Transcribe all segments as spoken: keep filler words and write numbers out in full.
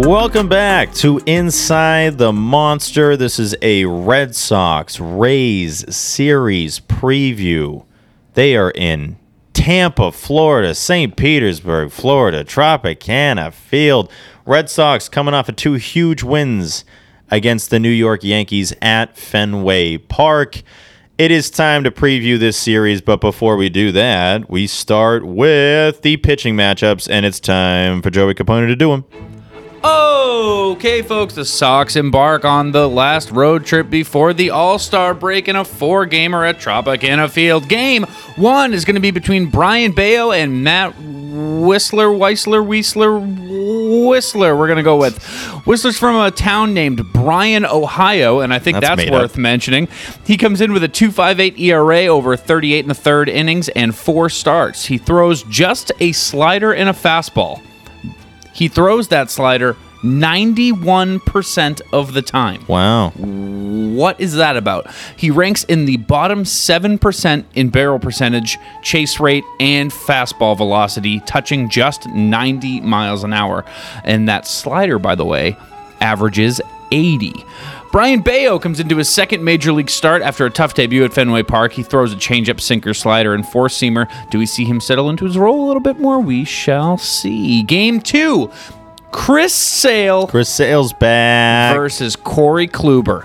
Welcome back to Inside the Monster. This is a Red Sox Rays series preview. They are in Tampa, Florida, Saint Petersburg, Florida, Tropicana Field. Red Sox coming off of two huge wins against the New York Yankees at Fenway Park. It is time to preview this series, but before we do that, we start with the pitching matchups, and it's time for Joey Capone to do them. Okay, folks, the Sox embark on the last road trip before the All-Star break in a four-gamer at Tropicana Field. Game one is going to be between Brian Bale and Matt Wisler, Wisler, Wisler, Whistler. We're going to go with Whistler's from a town named Bryan, Ohio, and I think that's, that's worth up. mentioning. He comes in with a two point five eight E R A over thirty-eight and a third innings and four starts. He throws just a slider and a fastball. He throws that slider ninety-one percent of the time. Wow. What is that about? He ranks in the bottom seven percent in barrel percentage, chase rate, and fastball velocity, touching just ninety miles an hour. And that slider, by the way, averages eighty. Brian Bayo comes into his second Major League start after a tough debut at Fenway Park. He throws a changeup, sinker, slider, and four-seamer. Do we see him settle into his role a little bit more? We shall see. Game two, Chris Sale. Chris Sale's back. Versus Corey Kluber.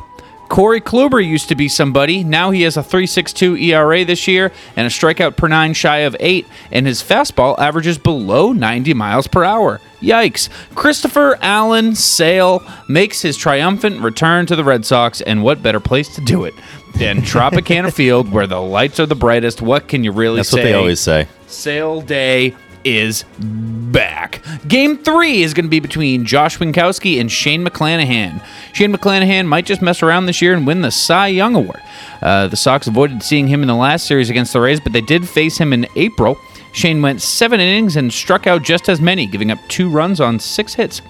Corey Kluber used to be somebody. Now he has a three point six two E R A this year and a strikeout per nine shy of eight, and his fastball averages below ninety miles per hour. Yikes. Christopher Allen Sale makes his triumphant return to the Red Sox, and what better place to do it than Tropicana Field, where the lights are the brightest. What can you really That's say? That's what they always say. Sale Day is back. Game three is going to be between Josh Winkowski and Shane McClanahan. Shane McClanahan might just mess around this year and win the Cy Young Award. Uh, the Sox avoided seeing him in the last series against the Rays, but they did face him in April. Shane went seven innings and struck out just as many, giving up two runs on six hits.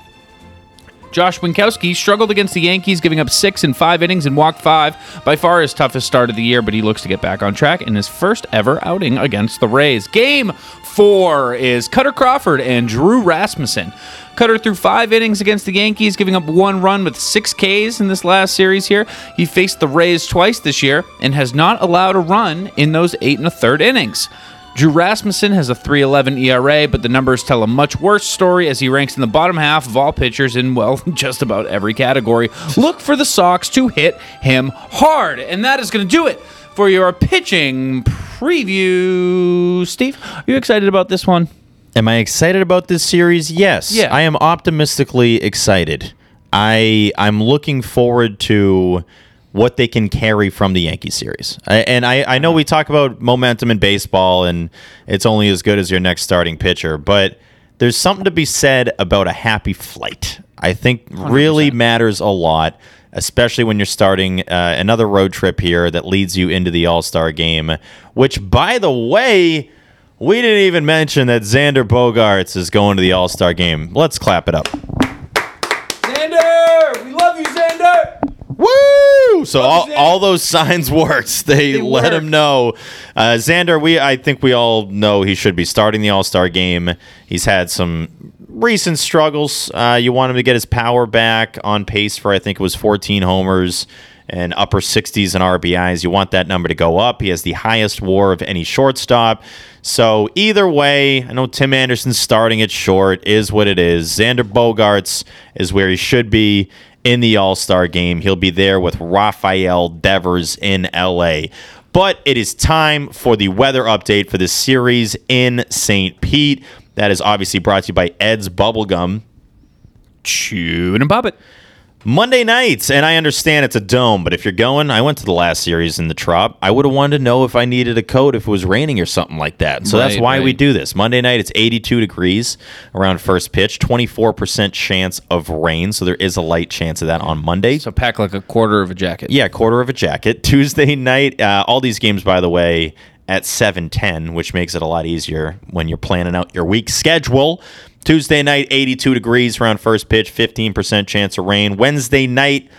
Josh Winkowski struggled against the Yankees, giving up six in five innings and walked five. By far his toughest start of the year, but he looks to get back on track in his first ever outing against the Rays. Game four is Cutter Crawford and Drew Rasmussen. Cutter threw five innings against the Yankees, giving up one run with six Ks in this last series here. He faced the Rays twice this year and has not allowed a run in those eight and a third innings. Drew Rasmussen has a three eleven E R A, but the numbers tell a much worse story as he ranks in the bottom half of all pitchers in, well, just about every category. Look for the Sox to hit him hard, and that is going to do it for your pitching preview. Steve, are you excited about this one? Am I excited about this series? Yes. Yeah. I am optimistically excited. I, I'm looking forward to what they can carry from the Yankee series. I, and I, I know we talk about momentum in baseball, and it's only as good as your next starting pitcher, but there's something to be said about a happy flight. I think really one hundred percent matters a lot, especially when you're starting uh, another road trip here that leads you into the All-Star game, which, by the way, we didn't even mention that Xander Bogaerts is going to the All-Star game. Let's clap it up. Xander! We love you, Xander! Woo! So all, all those signs worked. They, they let work. him know. Uh, Xander, we I think we all know he should be starting the All-Star game. He's had some recent struggles. Uh, you want him to get his power back on pace for, I think it was fourteen homers and upper sixties in R B Is. You want that number to go up. He has the highest W A R of any shortstop. So either way, I know Tim Anderson's starting at short is what it is. Xander Bogaerts is where he should be in the All-Star game. He'll be there with Rafael Devers in L A. But it is time for the weather update for this series in Saint Pete. That is obviously brought to you by Ed's Bubblegum. Chew it and pop it. Monday nights, and I understand it's a dome, but if you're going, I went to the last series in the Trop. I would have wanted to know if I needed a coat if it was raining or something like that. So right, that's why right. we do this. Monday night, it's eighty-two degrees around first pitch, twenty-four percent chance of rain, so there is a light chance of that on Monday. So pack like a quarter of a jacket. Yeah, quarter of a jacket. Tuesday night, uh, all these games, by the way, at seven ten, which makes it a lot easier when you're planning out your week schedule. Tuesday night, eighty-two degrees around first pitch, fifteen percent chance of rain. Wednesday night,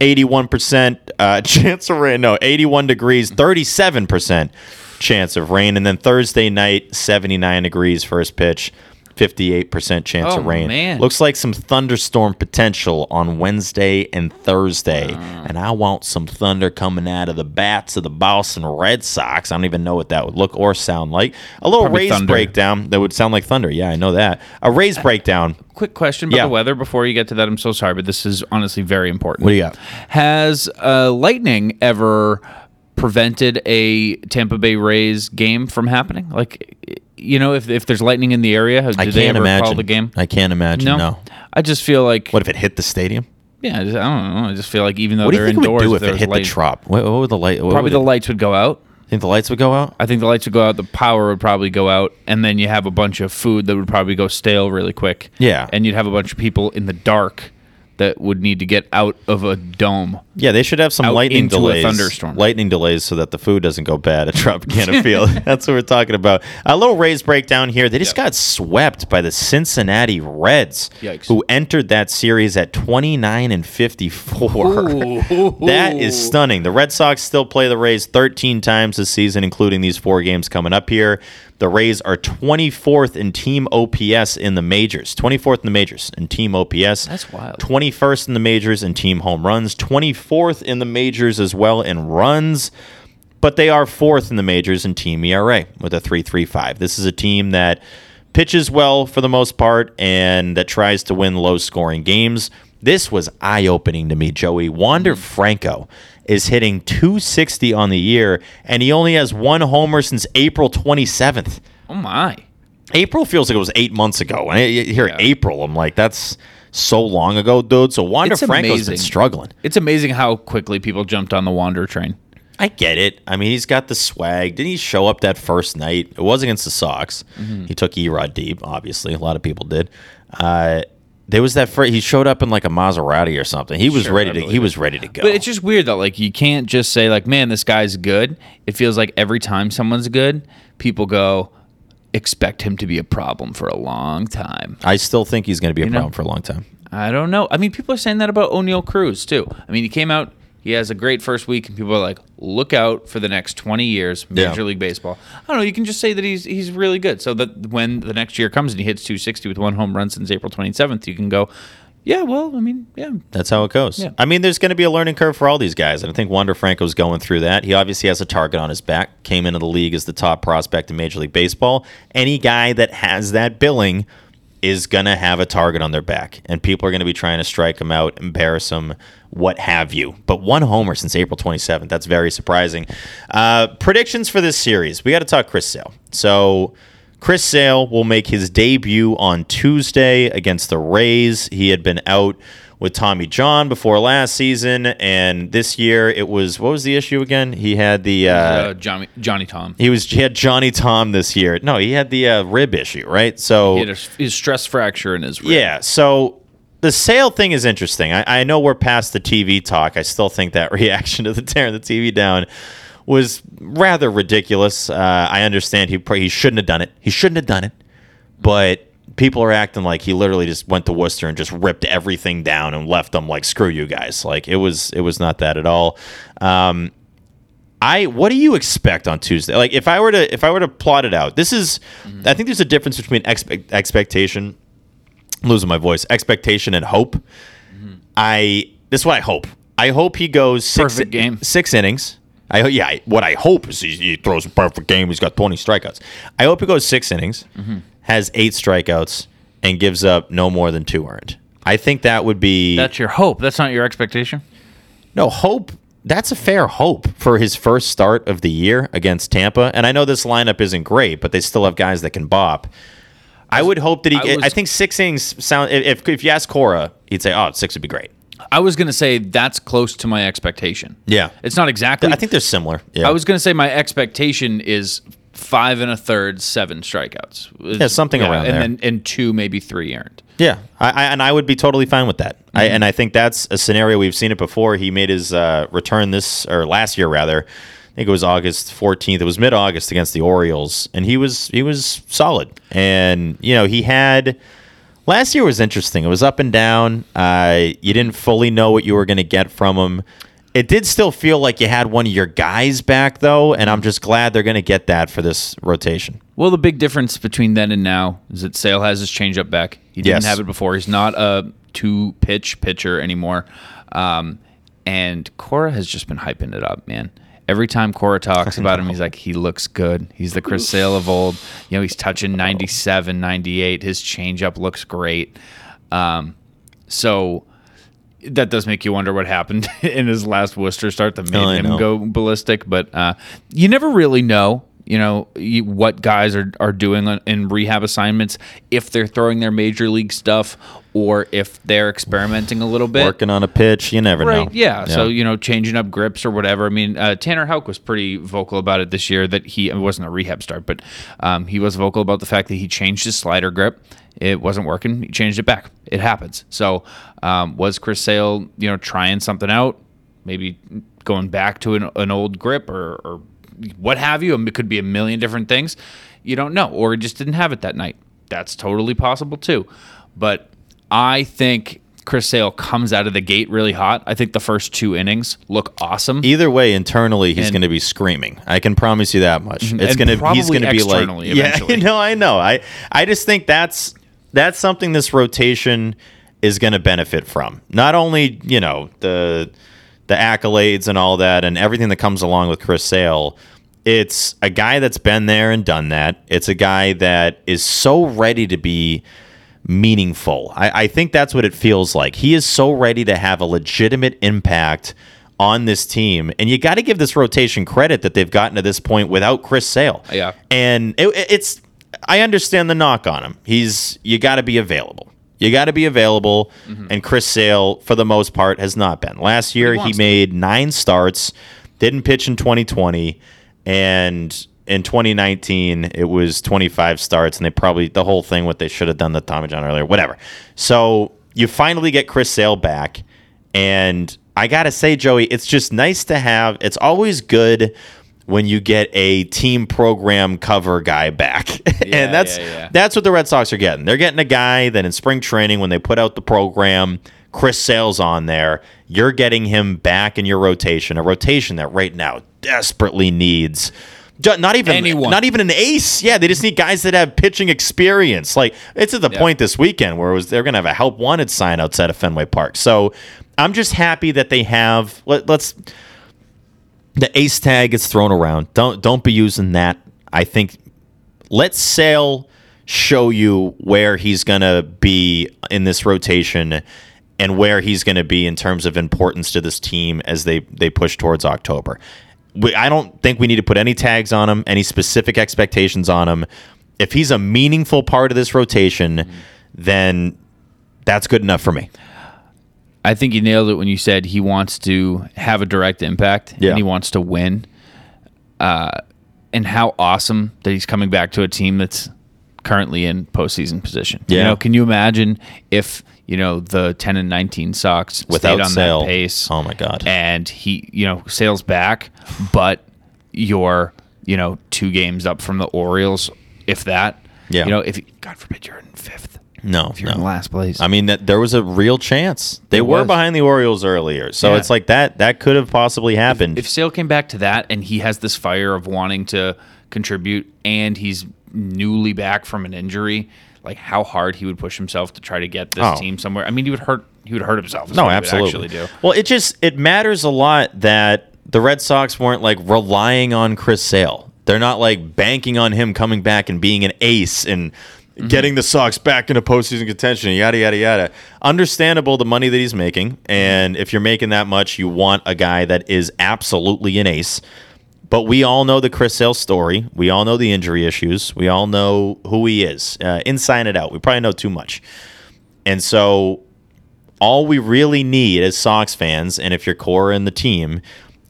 eighty-one percent uh, chance of rain. No, eighty-one degrees, thirty-seven percent chance of rain. And then Thursday night, seventy-nine degrees first pitch, fifty-eight percent chance oh, of rain. Man. Looks like some thunderstorm potential on Wednesday and Thursday. Uh. And I want some thunder coming out of the bats of the Boston Red Sox. I don't even know what that would look or sound like. A little Probably Rays thunder. breakdown that would sound like thunder. Yeah, I know that. A Rays uh, breakdown. Quick question about yeah. the weather before you get to that. I'm so sorry, but this is honestly very important. What do you got? Has uh, lightning ever prevented a Tampa Bay Rays game from happening? Like... You know, if if there's lightning in the area, do I can't they ever imagine. call the game? I can't imagine, no. no. I just feel like... What if it hit the stadium? Yeah, I, just, I don't know. I just feel like even though what they're indoors... What do you think it would do if, if it hit light, the Trop? What, what would the light... What probably the it, lights would go out. Think the lights would go out? I think the lights would go out. The power would probably go out. And then you have a bunch of food that would probably go stale really quick. Yeah. And you'd have a bunch of people in the dark that would need to get out of a dome. Yeah, they should have some lightning delays. A thunderstorm. Lightning delays so that the food doesn't go bad at Tropicana Field. That's what we're talking about. A little Rays breakdown here. They just yep. got swept by the Cincinnati Reds, Yikes. who entered that series at twenty-nine and fifty-four. Ooh. That is stunning. The Red Sox still play the Rays thirteen times this season, including these four games coming up here. The Rays are twenty-fourth in team O P S in the majors. twenty-fourth in the majors in team O P S. That's wild. twenty-first in the majors in team home runs. twenty-fourth in the majors as well in runs. But they are fourth in the majors in team E R A with a three point three five. This is a team that pitches well for the most part and that tries to win low-scoring games. This was eye-opening to me, Joey. Wander Franco is hitting two sixty on the year, and he only has one homer since April twenty-seventh. Oh, my. April feels like it was eight months ago. When I hear yeah. April, I'm like, that's so long ago, dude. So Wander it's Franco's amazing. been struggling. It's amazing how quickly people jumped on the Wander train. I get it. I mean, he's got the swag. Didn't he show up that first night? It was against the Sox. Mm-hmm. He took E-Rod deep, obviously. A lot of people did. Uh There was that first, he showed up in like a Maserati or something. He was sure, ready to he was ready to go. But it's just weird that like you can't just say like, man, this guy's good. It feels like every time someone's good, people go expect him to be a problem for a long time. I still think he's going to be a you problem know? for a long time. I don't know. I mean, people are saying that about O'Neill Cruz too. I mean, he came out, he has a great first week, and people are like, look out for the next twenty years, Major yeah. League Baseball. I don't know. You can just say that he's he's really good. So that when the next year comes and he hits two sixty with one home run since April twenty-seventh, you can go, yeah, well, I mean, yeah. That's how it goes. Yeah. I mean, there's going to be a learning curve for all these guys, and I think Wander Franco's going through that. He obviously has a target on his back, came into the league as the top prospect in Major League Baseball. Any guy that has that billing is going to have a target on their back, and people are going to be trying to strike them out, embarrass them, what have you. But one homer since April twenty-seventh. That's very surprising. Uh, predictions for this series. We got to talk Chris Sale. So Chris Sale will make his debut on Tuesday against the Rays. He had been out with Tommy John before last season, and this year it was, what was the issue again? He had the uh, uh, Johnny Johnny Tom. He was he had Johnny Tom this year. No, he had the uh, rib issue, right? So he had a, his stress fracture in his rib. Yeah. So the Sale thing is interesting. I, I know we're past the T V talk. I still think that reaction to the tearing the T V down was rather ridiculous. Uh, I understand he probably, he shouldn't have done it. He shouldn't have done it, but people are acting like he literally just went to Worcester and just ripped everything down and left them like, screw you guys. Like, it was it was not that at all. Um, I what do you expect on Tuesday? Like, if I were to if I were to plot it out, this is mm-hmm. I think there's a difference between expe- expectation, I'm losing my voice, expectation and hope. Mm-hmm. I this is what I hope. I hope he goes six perfect game, six innings. I yeah. I, what I hope is he, he throws a perfect game. He's got twenty strikeouts. I hope he goes six innings. Mm-hmm. Has eight strikeouts and gives up no more than two earned. I think that would be... That's your hope. That's not your expectation? No, hope. That's a fair hope for his first start of the year against Tampa. And I know this lineup isn't great, but they still have guys that can bop. I would hope that he... I, was, I think six innings sound... If, if you ask Cora, he'd say, oh, six would be great. I was going to say that's close to my expectation. Yeah. It's not exactly... I think they're similar. Yeah. I was going to say my expectation is... Five and a third, seven strikeouts. Yeah, something yeah, around and there. And and two, maybe three earned. Yeah, I, I, and I would be totally fine with that. Mm-hmm. I, and I think that's a scenario we've seen it before. He made his uh, return this, or last year rather. I think it was August fourteenth. It was mid-August against the Orioles, and he was he was solid. And you know he had last year was interesting. It was up and down. Uh, you didn't fully know what you were going to get from him. It did still feel like you had one of your guys back, though, and I'm just glad they're going to get that for this rotation. Well, the big difference between then and now is that Sale has his changeup back. He didn't yes. have it before. He's not a two-pitch pitcher anymore. Um, and Cora has just been hyping it up, man. Every time Cora talks about him, he's like, he looks good. He's the Chris Sale of old. You know, he's touching ninety-seven, ninety-eight. His changeup looks great. Um, so... That does make you wonder what happened in his last Worcester start that made oh, him know. go ballistic. But uh, you never really know, you know, you, what guys are, are doing on, in rehab assignments, if they're throwing their major league stuff or if they're experimenting a little bit. Working on a pitch, you never right, know. Yeah, yeah, so, you know, changing up grips or whatever. I mean, uh, Tanner Houck was pretty vocal about it this year that he, it wasn't a rehab start, but um, he was vocal about the fact that he changed his slider grip. It wasn't working. He changed it back. It happens. So um, was Chris Sale, you know, trying something out, maybe going back to an, an old grip or, or what have you? It could be a million different things. You don't know. Or he just didn't have it that night. That's totally possible too. But I think Chris Sale comes out of the gate really hot. I think the first two innings look awesome. Either way, internally, he's going to be screaming. I can promise you that much. It's going to he's going to be like, eventually. yeah, no, I know. I I just think that's. That's something this rotation is going to benefit from. Not only, you know, the the accolades and all that and everything that comes along with Chris Sale, it's a guy that's been there and done that. It's a guy that is so ready to be meaningful. I, I think that's what it feels like. He is so ready to have a legitimate impact on this team, and you got to give this rotation credit that they've gotten to this point without Chris Sale. Yeah, and it, it's... I understand the knock on him. He's you got to be available. You got to be available, mm-hmm. and Chris Sale, for the most part, has not been. Last year, he, he made nine starts, didn't pitch in twenty twenty, and in twenty nineteen, it was twenty-five starts, and they probably the whole thing what they should have done to Tommy John earlier, whatever. So you finally get Chris Sale back, and I gotta say, Joey, it's just nice to have. It's always good when you get a team program cover guy back. Yeah, and that's yeah, yeah. that's what the Red Sox are getting. They're getting a guy that in spring training, when they put out the program, Chris Sale's on there. You're getting him back in your rotation, a rotation that right now desperately needs not even Anyone. not even an ace. Yeah, they just need guys that have pitching experience. Like it's at the yeah. point this weekend where it was they're going to have a help wanted sign outside of Fenway Park. So I'm just happy that they have. Let, let's. The ace tag gets thrown around. Don't don't be using that. I think let Sale show you where he's going to be in this rotation and where he's going to be in terms of importance to this team as they, they push towards October. We, I don't think we need to put any tags on him, any specific expectations on him. If he's a meaningful part of this rotation, mm-hmm. then that's good enough for me. I think you nailed it when you said he wants to have a direct impact yeah. and he wants to win. Uh, and how awesome that he's coming back to a team that's currently in postseason position. Yeah. You know, can you imagine if you know the ten and nineteen Sox without on Sale, that pace? Oh my God! And he, you know, Sale's back, but you're you know two games up from the Orioles, if that. Yeah. You know, if God forbid you're in fifth. No, if you're no. in last place. I mean, that there was a real chance. They it were was. behind the Orioles earlier. So yeah. it's like that that could have possibly happened. If, if Sale came back to that and he has this fire of wanting to contribute and he's newly back from an injury, like how hard he would push himself to try to get this oh. team somewhere. I mean, he would hurt he would hurt himself. No, absolutely. Do. Well, it just it matters a lot that the Red Sox weren't like relying on Chris Sale. They're not like banking on him coming back and being an ace and Mm-hmm. getting the Sox back into postseason contention, yada, yada, yada. Understandable, the money that he's making. And if you're making that much, you want a guy that is absolutely an ace. But we all know the Chris Sale story. We all know the injury issues. We all know who he is, uh, inside and out. We probably know too much. And so all we really need as Sox fans, and if you're Cora and the team,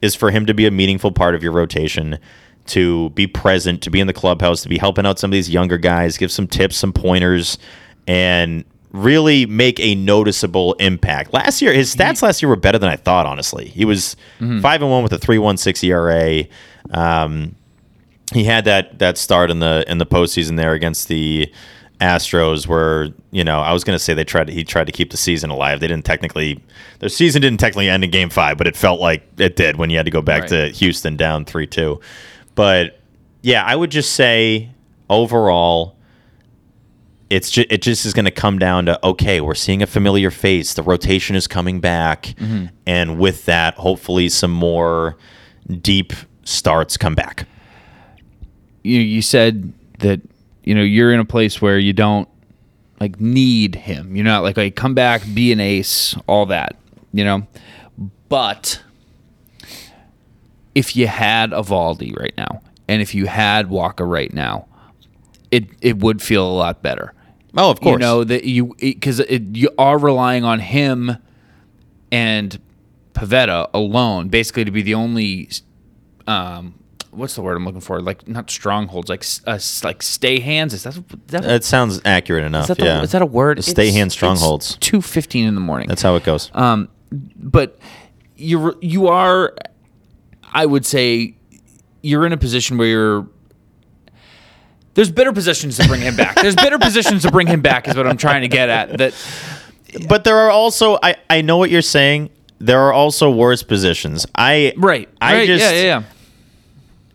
is for him to be a meaningful part of your rotation, to be present, to be in the clubhouse, to be helping out some of these younger guys, give some tips, some pointers, and really make a noticeable impact. Last year, his stats last year were better than I thought, honestly. He was mm-hmm. five and one with a three point one six E R A. Um, he had that that start in the in the postseason there against the Astros where, you know, I was going to say they tried to, he tried to keep the season alive. They didn't technically – their season didn't technically end in Game five, but it felt like it did when you had to go back right. to Houston down three two. But, yeah, I would just say overall, it's ju- it just is going to come down to, okay, we're seeing a familiar face. The rotation is coming back. Mm-hmm. And with that, hopefully some more deep starts come back. You, you said that, you know, you're in a place where you don't, like, need him. You're not like, like come back, be an ace, all that, you know. But if you had Eovaldi right now, and if you had Walker right now, it it would feel a lot better. Oh, of course. You know that you because you are relying on him and Pivetta alone, basically to be the only um, what's the word I'm looking for? Like not strongholds, like uh, like stay hands. Is that, is that that sounds accurate enough? Is that the, yeah, is that a word? The stay it's, hand strongholds. Two fifteen in the morning. That's how it goes. Um, but you you are. I would say you're in a position where you're – there's better positions to bring him back. There's better positions to bring him back is what I'm trying to get at. That, but there are also I, – I know what you're saying. There are also worse positions. I Right. I right. just yeah, yeah, yeah.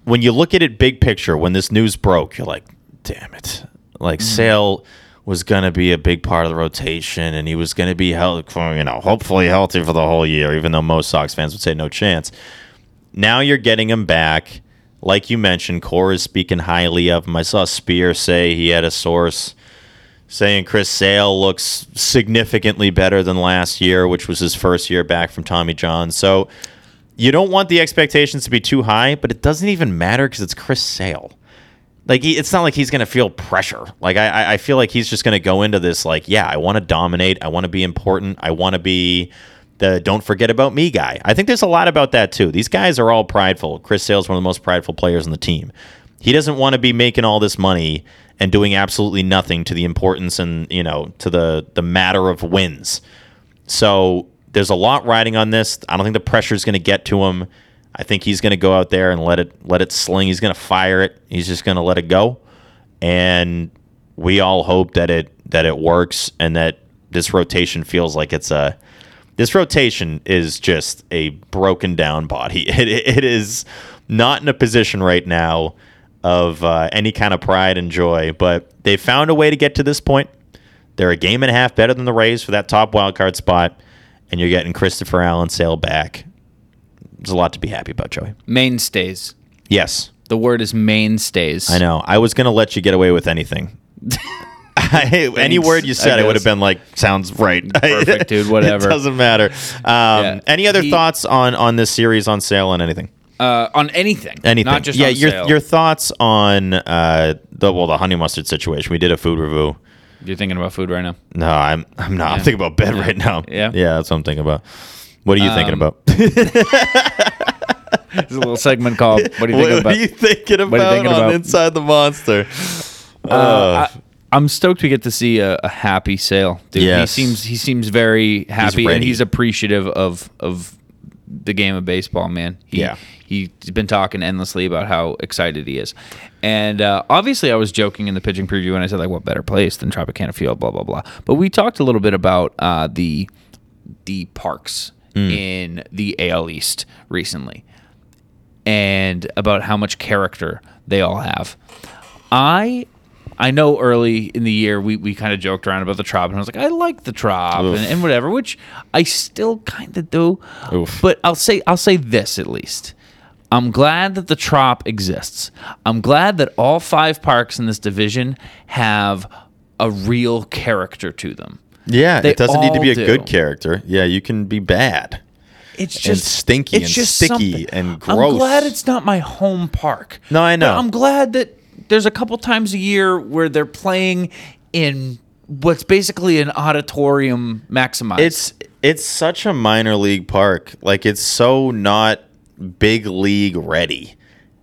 When you look at it big picture, when this news broke, you're like, damn it. Like mm-hmm. Sale was going to be a big part of the rotation, and he was going to be health, you know, hopefully healthy for the whole year, even though most Sox fans would say no chance. Now you're getting him back. Like you mentioned, Cora is speaking highly of him. I saw Spear say he had a source saying Chris Sale looks significantly better than last year, which was his first year back from Tommy John. So you don't want the expectations to be too high, but it doesn't even matter because it's Chris Sale. Like he, it's not like he's going to feel pressure. Like I, I feel like he's just going to go into this like, yeah, I want to dominate. I want to be important. I want to be the don't forget about me guy. I think there's a lot about that, too. These guys are all prideful. Chris Sale's one of the most prideful players on the team. He doesn't want to be making all this money and doing absolutely nothing to the importance and, you know, to the, the matter of wins. So there's a lot riding on this. I don't think the pressure is going to get to him. I think he's going to go out there and let it let it sling. He's going to fire it. He's just going to let it go. And we all hope that it that it works and that this rotation feels like it's a... This rotation is just a broken down body. It, it is not in a position right now of uh, any kind of pride and joy, but they found a way to get to this point. They're a game and a half better than the Rays for that top wildcard spot, and you're getting Christopher Allen Sale back. There's a lot to be happy about, Joey. Mainstays. Yes. The word is mainstays. I know. I was going to let you get away with anything. I, any word you said, I, I would have been like, sounds right. Perfect, dude. Whatever. It doesn't matter. Um, yeah. Any other he, thoughts on, on this series on Sale and anything? Uh, on anything, anything, not just yeah. On your Sale. Your thoughts on uh the well the honey mustard situation? We did a food review. You're thinking about food right now? No, I'm I'm not. Yeah. I'm thinking about bed yeah. right now. Yeah, yeah, that's what I'm thinking about. What are you um, thinking about? It's a little segment called "What are you thinking what, about?" What are you thinking about, you thinking on about? Inside the Monster? Uh, uh, I, I'm stoked we get to see a, a happy Sale, dude. Yes. He seems he seems very happy, he's and he's appreciative of of. the game of baseball, man. He, yeah. He's been talking endlessly about how excited he is. And uh, obviously I was joking in the pitching preview when I said, like, what better place than Tropicana Field, blah, blah, blah. But we talked a little bit about uh, the the parks mm. in the A L East recently and about how much character they all have. I... I know early in the year we, we kind of joked around about the Trop, and I was like, I like the Trop and, and whatever, which I still kind of do. Oof. But I'll say I'll say this at least. I'm glad that the Trop exists. I'm glad that all five parks in this division have a real character to them. Yeah, they it doesn't need to be a do. good character. Yeah, you can be bad. It's just and stinky it's and just sticky something. and gross. I'm glad it's not my home park. No, I know. But I'm glad that there's a couple times a year where they're playing in what's basically an auditorium maximized. It's it's such a minor league park. Like, it's so not big league ready.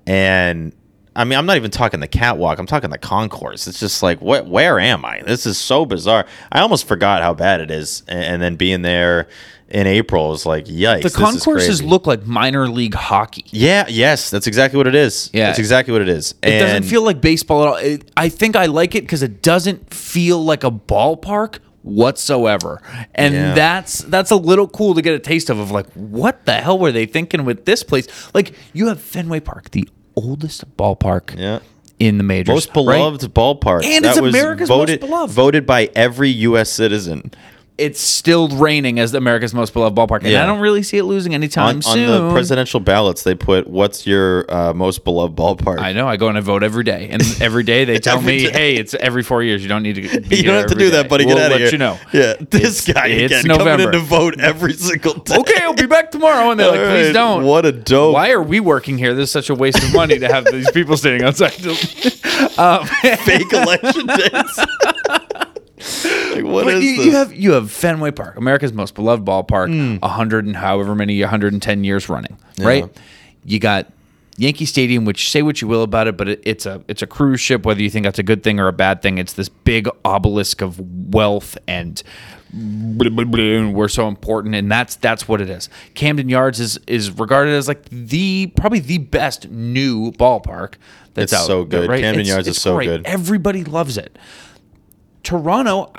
And, I mean, I'm not even talking the catwalk. I'm talking the concourse. It's just like, what? Where am I? This is so bizarre. I almost forgot how bad it is. And then being there in April is like, yikes. The concourses this is look like minor league hockey. Yeah, yes, that's exactly what it is. Yeah, that's exactly what it is. It and doesn't feel like baseball at all. It, I think I like it because it doesn't feel like a ballpark whatsoever, and yeah. that's that's a little cool to get a taste of. Of like, what the hell were they thinking with this place? Like, you have Fenway Park, the oldest ballpark. Yeah. In the majors, most beloved right? ballpark, and that it's was America's voted, most beloved, voted by every U S citizen. It's still reigning as America's most beloved ballpark, and yeah. I don't really see it losing any time on, soon. On the presidential ballots, they put, what's your uh, most beloved ballpark? I know. I go and I vote every day, and every day they tell me, day. hey, it's every four years. You don't need to be You here don't have to do day. that, buddy. We'll Get out of here. We'll let you know. Yeah, this it's, guy it's again November. coming in to vote every single day. Okay, I'll be back tomorrow, and they're like, right. please don't. What a dope. Why are we working here? This is such a waste of money to have these people standing outside. um, Fake election days. Like, what but is you, this? you have you have Fenway Park, America's most beloved ballpark, mm. one hundred and however many one hundred ten years running, yeah. right? You got Yankee Stadium, which, say what you will about it, but it, it's a it's a cruise ship. Whether you think that's a good thing or a bad thing, it's this big obelisk of wealth and blah, blah, blah, and we're so important, and that's that's what it is. Camden Yards is is regarded as like the probably the best new ballpark that's it's out. So good, right? Camden it's, Yards it's is so great. good. Everybody loves it. Toronto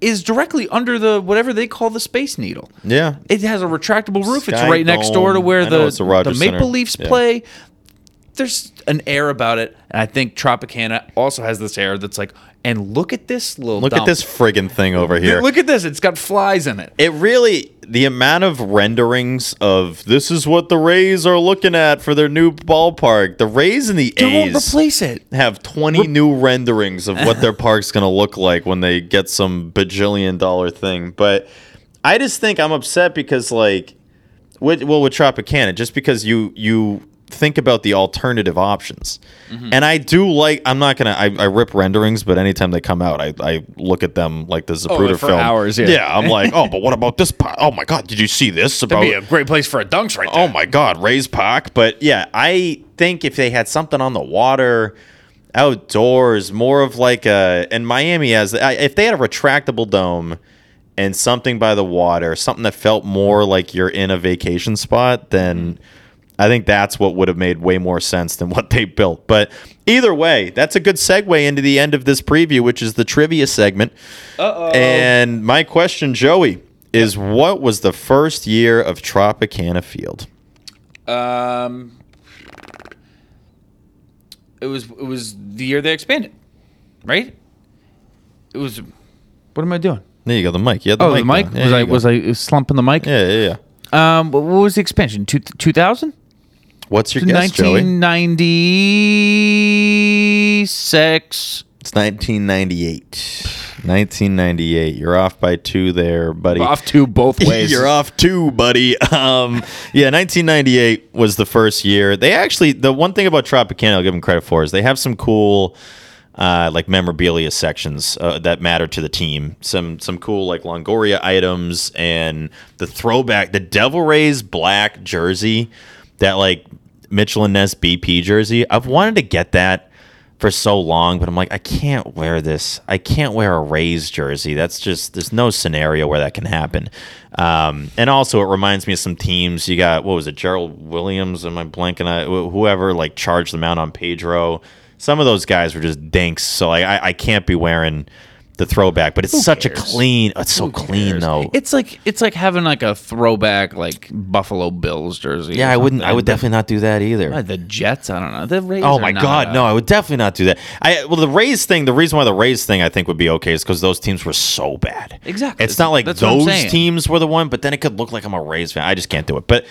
is directly under the whatever they call the Space Needle. Yeah. It has a retractable roof. Sky it's right Dome. next door to where the, the Maple Center. Leafs yeah. play. There's an air about it. And I think Tropicana also has this air that's like, and look at this little Look dump. at this friggin' thing over here. Look at this. It's got flies in it. It really... The amount of renderings of this is what the Rays are looking at for their new ballpark. The Rays and the A's don't replace it. Have twenty Re- new renderings of what their park's going to look like when they get some bajillion dollar thing. But I just think I'm upset because, like, with, well, with Tropicana, just because you you think about the alternative options, mm-hmm. and I do like. I'm not gonna. I, I rip renderings, but anytime they come out, I, I look at them like the Zapruder oh, like for film. Hours, yeah. yeah, I'm like, oh, but what about this? Po- oh my God, did you see this? About That'd be a great place for a dunks, right? There. Oh my God, Rays Park. But yeah, I think if they had something on the water, outdoors, more of like a. And Miami has. If they had a retractable dome. And something by the water, something that felt more like you're in a vacation spot, then I think that's what would have made way more sense than what they built. But either way, that's a good segue into the end of this preview, which is the trivia segment. Uh-oh. And my question, Joey, is what was the first year of Tropicana Field? Um, it was it was the year they expanded, right? It was. What am I doing? There you go, the mic. Yeah, the oh, mic. the mic. Was I, was I slumping the mic? Yeah, yeah, yeah. Um, what was the expansion? two thousand What's your guess, Joey? nineteen ninety-six It's nineteen ninety-eight nineteen ninety-eight. You're off by two there, buddy. We're off two both ways. You're off two, buddy. Um, yeah, nineteen ninety-eight was the first year. They actually, the one thing about Tropicana I'll give them credit for is they have some cool uh, like memorabilia sections uh, that matter to the team. Some some cool like Longoria items and the throwback, the Devil Rays black jersey, that like Mitchell and Ness B P jersey. I've wanted to get that for so long, but I'm like, I can't wear this. I can't wear a Rays jersey. That's just, there's no scenario where that can happen. Um, and also, it reminds me of some teams. You got, what was it, Gerald Williams? Am I blanking on whoever, like, charged them out on Pedro? Some of those guys were just dinks. So like, I, I can't be wearing the throwback, but it's Who such cares? a clean. It's so Who clean cares? though. It's like it's like having like a throwback like Buffalo Bills jersey. Yeah, I wouldn't. I would definitely not do that either. The Jets, I don't know. The Rays. Oh my God, no! I would definitely not do that. I well, the Rays thing. The reason why the Rays thing I think would be okay is because those teams were so bad. Exactly. It's not like That's those teams were the one, but then it could look like I'm a Rays fan. I just can't do it. But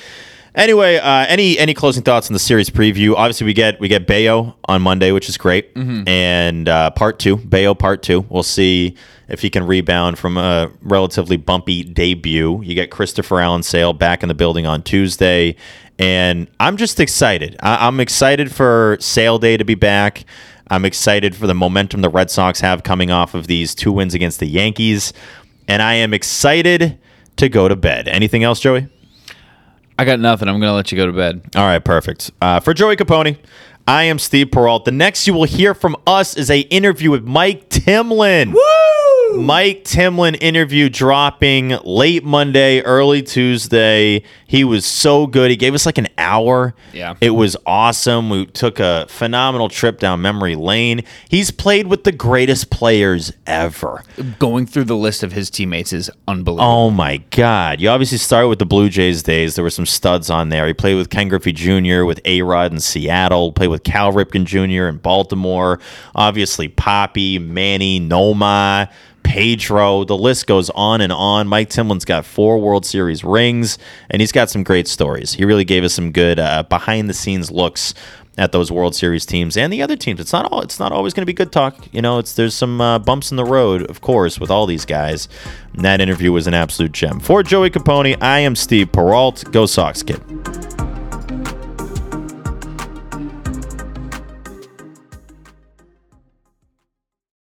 anyway, uh, any any closing thoughts on the series preview? Obviously, we get we get Bayo on Monday, which is great, mm-hmm. and uh, part two, Bayo part two. We'll see if he can rebound from a relatively bumpy debut. You get Christopher Allen Sale back in the building on Tuesday, and I'm just excited. I- I'm excited for Sale Day to be back. I'm excited for the momentum the Red Sox have coming off of these two wins against the Yankees, and I am excited to go to bed. Anything else, Joey? I got nothing. I'm going to let you go to bed. All right, perfect. Uh, for Joey Capone, I am Steve Perrault. The next you will hear from us is a interview with Mike Timlin. Woo! Mike Timlin interview dropping late Monday, early Tuesday. He was so good. He gave us like an hour. Yeah. It was awesome. We took a phenomenal trip down memory lane. He's played with the greatest players ever. Going through the list of his teammates is unbelievable. Oh, my God. You obviously start with the Blue Jays days. There were some studs on there. He played with Ken Griffey Junior, with A-Rod in Seattle, played with Cal Ripken Junior in Baltimore, obviously Poppy, Manny, Noma, Pedro. The list goes on and on. Mike Timlin's got four World Series rings, and he's got some great stories. He really gave us some good uh, behind-the-scenes looks at those World Series teams and the other teams. It's not all. It's not always going to be good talk. You know, it's there's some uh, bumps in the road, of course, with all these guys. And that interview was an absolute gem. For Joey Capone, I am Steve Perrault. Go Sox, kid.